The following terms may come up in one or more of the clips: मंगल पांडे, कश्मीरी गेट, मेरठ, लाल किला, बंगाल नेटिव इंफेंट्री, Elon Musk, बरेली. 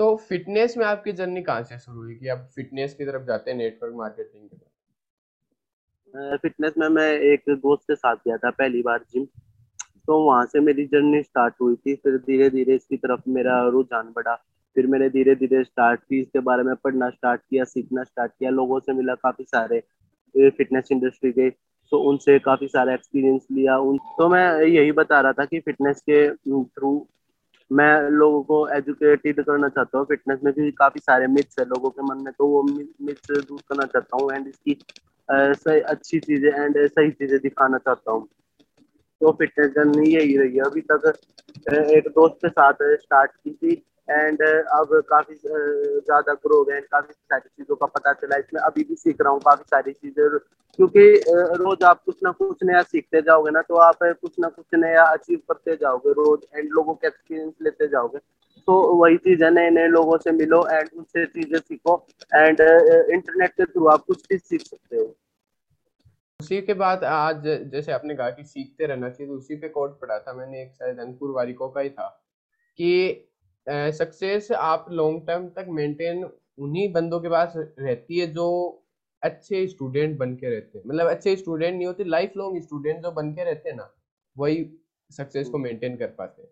तो फिटनेस में आपकी जर्नी कहाँ से शुरू हुई कि आप फिटनेस की तरफ जाते हैं नेटवर्क मार्केटिंग के बाद? फिटनेस में मैं एक दोस्त के साथ गया था पहली बार जिम, तो वहाँ से मेरी जर्नी स्टार्ट हुई थी। फिर धीरे धीरे इसकी तरफ मेरा रुझान बढ़ा, फिर मैंने धीरे धीरे इसके बारे में पढ़ना स्टार्ट किया, सीखना स्टार्ट किया, लोगों से मिला काफी सारे फिटनेस इंडस्ट्री के, तो उनसे काफी सारा एक्सपीरियंस लिया तो मैं यही बता रहा था कि फिटनेस के थ्रू मैं लोगों को एजुकेटेड करना चाहता हूँ। फिटनेस में भी काफी सारे मिथ्स है लोगों के मन में, तो वो मिथ्स दूर करना चाहता हूँ एंड इसकी सही अच्छी चीजें एंड सही चीजें दिखाना चाहता हूँ। तो फिटनेस जर्नी यही रही है अभी तक, एक दोस्त के साथ स्टार्ट की थी एंड अब काफी ज्यादा ग्रो है, काफी सारी चीजों का पता चला इसमें, अभी भी सीख रहा हूँ काफी सारी चीजें, क्योंकि रोज आप कुछ ना कुछ नया सीखते जाओगे ना, तो आप कुछ ना कुछ नया अचीव करते जाओगे रोज एंड लोगों के एक्सपीरियंस लेते जाओगे। तो वही चीज है, नए नए लोगों से मिलो एंड उनसे चीजें सीखो एंड इंटरनेट के थ्रू आप कुछ भी सीख सकते हो। उसी के बाद आज जैसे आपने कहा कि सीखते रहना चाहिए, तो उसी पे कोट पढ़ा था मैंने एक शायद अंकुर वारिको का ही था कि सक्सेस आप लॉन्ग टर्म तक मेंटेन उन्हीं बंदों के पास रहती है जो अच्छे स्टूडेंट बन के रहते हैं, मतलब अच्छे स्टूडेंट नहीं होते, लाइफ लॉन्ग स्टूडेंट जो बन के रहते हैं ना, वही सक्सेस को मेंटेन कर पाते हैं।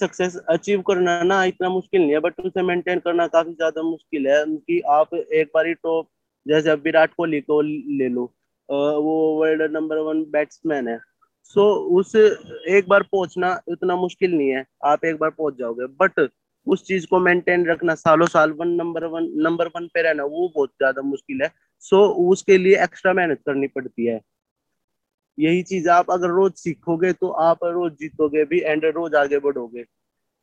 सक्सेस अचीव करना ना इतना मुश्किल नहीं है, बट उसे मेंटेन करना काफी ज्यादा मुश्किल है कि आप एक बार ही टॉप, जैसे अब विराट कोहली को ले लो, वो वर्ल्ड नंबर 1 बैट्समैन है, सो उस एक बार पहुंचना इतना मुश्किल नहीं है, आप एक बार पहुंच जाओगे, बट उस चीज को मेंटेन रखना, सालों साल नंबर वन पे रहना, वो बहुत ज्यादा मुश्किल है। सो उसके लिए एक्स्ट्रा मेहनत करनी पड़ती है। यही चीज आप अगर रोज सीखोगे तो आप रोज जीतोगे भी एंड रोज आगे बढ़ोगे।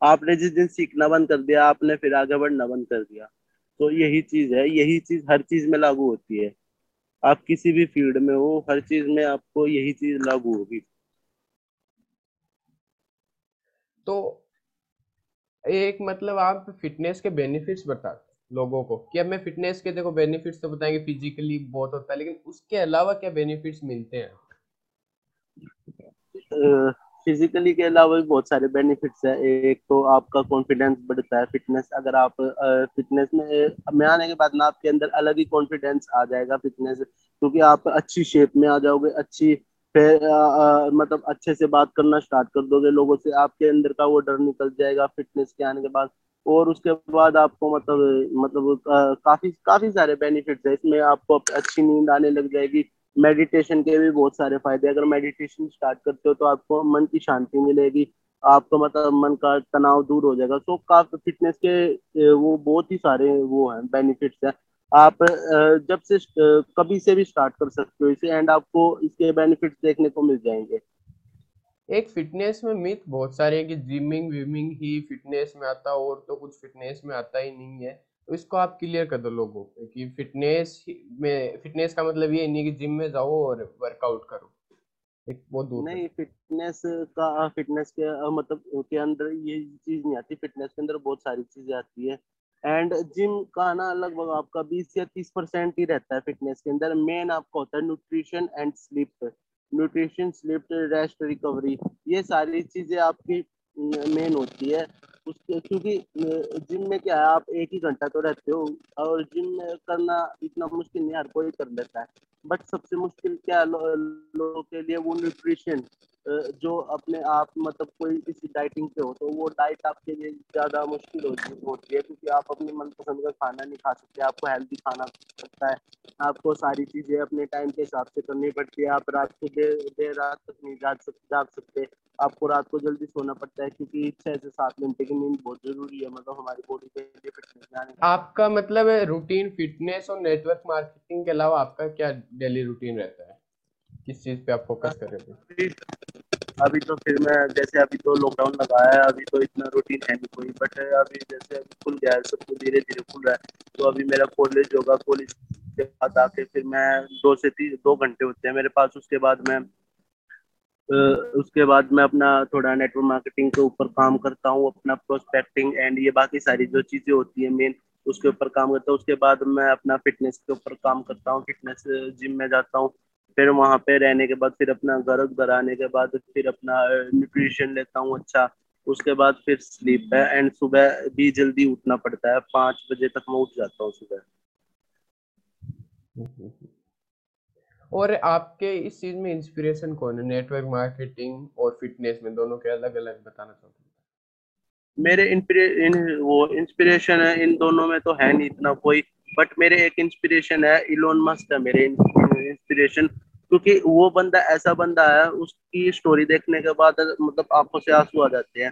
आपने जिस दिन सीखना बंद कर दिया, आपने फिर आगे बढ़ना बंद कर दिया। तो यही चीज है, यही चीज हर चीज में लागू होती है, आप किसी भी फील्ड में हो, हर चीज में आपको यही चीज लागू होगी। तो एक मतलब आप फिटनेस के बेनिफिट्स बताते लोगों को कि अब मैं फिटनेस के देखो बेनिफिट्स तो बताएंगे फिजिकली बहुत होता है, लेकिन उसके अलावा क्या बेनिफिट्स मिलते हैं? फिजिकली के अलावा भी बहुत सारे बेनिफिट्स हैं। एक तो आपका कॉन्फिडेंस बढ़ता है। फिटनेस अगर आप फिटनेस में आने के बाद ना आपके अंदर अलग ही कॉन्फिडेंस आ जाएगा फिटनेस, क्योंकि आप अच्छी शेप में आ जाओगे, अच्छी मतलब अच्छे से बात करना स्टार्ट कर दोगे लोगों से, आपके अंदर का वो डर निकल जाएगा फिटनेस के आने के बाद। और उसके बाद आपको मतलब काफी सारे बेनिफिट्स है इसमें। आपको अच्छी नींद आने लग जाएगी। मेडिटेशन के भी बहुत सारे फायदे, अगर मेडिटेशन स्टार्ट करते हो तो आपको मन की शांति मिलेगी, आपको मतलब मन का तनाव दूर हो जाएगा। सो काफी फिटनेस के वो बहुत ही सारे वो हैं, बेनिफिट्स हैं। आप जब से कभी से भी स्टार्ट कर सकते हो इसे एंड आपको इसके बेनिफिट्स देखने को मिल जाएंगे। एक फिटनेस में मिथ बहुत सारे हैं कि जिमिंग ही फिटनेस में आता और तो कुछ फिटनेस में आता ही नहीं है, तो इसको आप क्लियर कर दो लोगों को कि फिटनेस में फिटनेस का मतलब ये नहीं कि जिम में जाओ और वर्कआउट करो, एक वो दूर नहीं। फिटनेस के मतलब के अंदर ये चीज नहीं आती, फिटनेस के अंदर बहुत सारी चीजें आती है एंड जिम का ना लगभग आपका 20 या 30% ही रहता है फिटनेस के अंदर। मेन आपका होता है nutrition and sleep, nutrition, sleep, rest, recovery, ये सारी चीजें आपकी मेन होती है उसके, क्योंकि जिम में क्या है आप एक ही घंटा तो रहते हो और जिम करना इतना मुश्किल नहीं, हर कोई कर लेता है, बट सबसे मुश्किल क्या है लोगों के लिए वो न्यूट्रिशन, जो अपने आप मतलब कोई किसी डाइटिंग पे हो तो वो डाइट आपके लिए ज़्यादा मुश्किल होती है, क्योंकि आप अपने मनपसंद का खाना नहीं खा सकते, आपको हेल्दी खाना पड़ता है, आपको सारी चीज़ें अपने टाइम के हिसाब से करनी पड़ती है। आप रात को देर रात तक नहीं जाग सकते, आपको रात को जल्दी सोना पड़ता है, क्योंकि 6 से 7 घंटे की नींद बहुत जरूरी है मतलब हमारी बॉडी के लिए फिटनेस। आपका मतलब रूटीन फिटनेस और नेटवर्क मार्केटिंग के अलावा आपका क्या डेली रूटीन रहता है, किस चीज पे आप फोकस कर रहे हो? अभी तो फिर मैं जैसे अभी तो लॉकडाउन लगा है, अभी तो इतना रूटीन है नहीं कोई, बट अभी जैसे अभी खुल गया है सब कुछ, धीरे धीरे खुल रहा है, तो अभी मेरा कॉलेज होगा, कॉलेज के बाद आके फिर मैं 2 से 3 घंटे होते हैं मेरे पास, उसके बाद मैं अपना थोड़ा नेटवर्क मार्केटिंग के ऊपर काम करता हूँ, अपना प्रोस्पेक्टिंग एंड ये बाकी सारी जो चीजें होती है मेन उसके ऊपर काम करता हूँ। उसके बाद मैं अपना फिटनेस के ऊपर काम करता हूँ, फिटनेस जिम में जाता हूँ, फिर वहाँ पे रहने के बाद फिर अपना घर आने के बाद फिर अपना न्यूट्रिशन लेता हूँ अच्छा, उसके बाद फिर स्लीप है एंड सुबह भी जल्दी उठना पड़ता है, 5 बजे तक मैं उठ जाता हूँ सुबह। और आपके इस चीज में इंस्पिरेशन कौन है, नेटवर्क मार्केटिंग और फिटनेस में, दोनों के अलग अलग बताना चाहता हूँ। मेरे इंस्पिरेशन है इन दोनों में तो है नहीं इतना कोई, बट मेरे एक इंस्पिरेशन है इलोन मस्क है मेरे इंस्पिरेशन, क्योंकि वो बंदा ऐसा बंदा है, उसकी स्टोरी देखने के बाद मतलब आंखों से आंसू आ जाते हैं,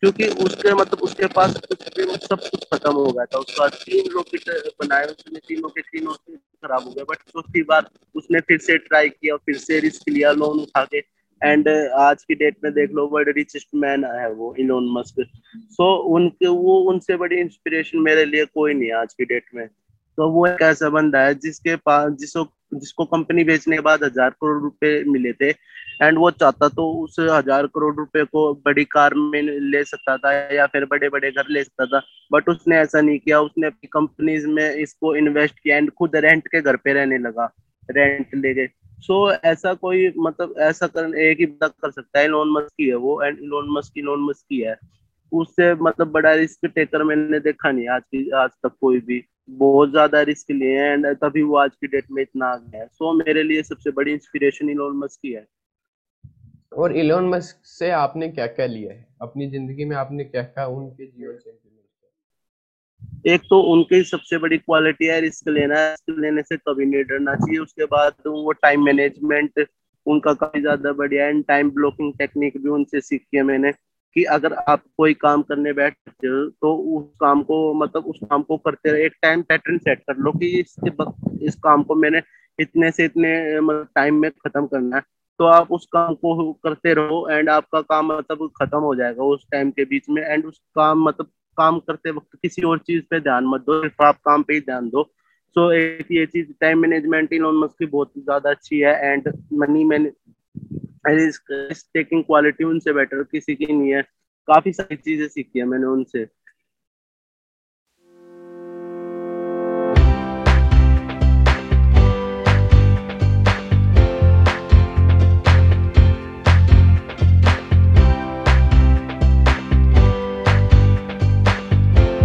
क्योंकि उसके मतलब उसके पास सब कुछ खत्म हो गया था, उसका 3 रॉकेट बनाए, उसने तीनों के तीनों खराब हो गए, बट चौथी बार उसने फिर से ट्राई किया, फिर से रिस्क लिया लोन उठा के, एंड आज की डेट में देख लो वर्ल्ड रिचेस्ट मैन है वो इलोन मस्क। सो उनके वो उनसे बड़ी इंस्पिरेशन मेरे लिए कोई नहीं है आज की डेट में। तो वो एक ऐसा बंदा है जिसके पास जिसको कंपनी बेचने के बाद 1000 करोड़ रुपए मिले थे, एंड वो चाहता तो उस 1000 करोड़ रुपए को बड़ी कार में ले सकता था या फिर बड़े बड़े घर ले सकता था, बट उसने ऐसा नहीं किया, उसने अपनी कंपनीज में इसको इन्वेस्ट किया एंड खुद रेंट के घर पे रहने लगा, रेंट लेके। सो ऐसा कोई मतलब ऐसा एक ही बंदा कर सकता है, इलोन मस्क ही है वो, एंड इलोन मस्क ही है। उससे मतलब बड़ा रिस्क टेकर मैंने देखा नहीं आज तक कोई भी, बहुत ज्यादा रिस्क लिए हैं एंड तभी वो आज की डेट में इतना आ गया है। सो मेरे लिए सबसे बड़ी इंस्पिरेशन इलोन मस्क की है। और इलोन मस्क से आपने क्या क्या लिया है अपनी जिंदगी में, आपने क्या क्या उनके जीवन से इन्फ्लुएंस किया? एक तो उनकी सबसे बड़ी क्वालिटी है रिस्क लेने से कभी नहीं डरना चाहिए। उसके बाद वो टाइम मैनेजमेंट उनका काफी ज्यादा बढ़िया एंड टाइम ब्लॉकिंग टेक्निक भी उनसे सीखी है मैंने, कि अगर आप कोई काम करने बैठते हो तो उस काम को करते रहे, एक टाइम पैटर्न सेट कर लो कि इस काम को मैंने इतने से इतने टाइम में खत्म करना है, तो आप उस काम को करते रहो एंड आपका काम मतलब खत्म हो जाएगा उस टाइम के बीच में। एंड उस काम मतलब काम करते वक्त किसी और चीज पे ध्यान मत दो, सिर्फ आप काम पे ही ध्यान दो। सो एक ये चीज टाइम मैनेजमेंट इलोन मस्क की बहुत ज्यादा अच्छी है, and money risk taking quality उनसे बेटर किसी की नहीं है, काफी सारी चीजें सीखी है मैंने उनसे।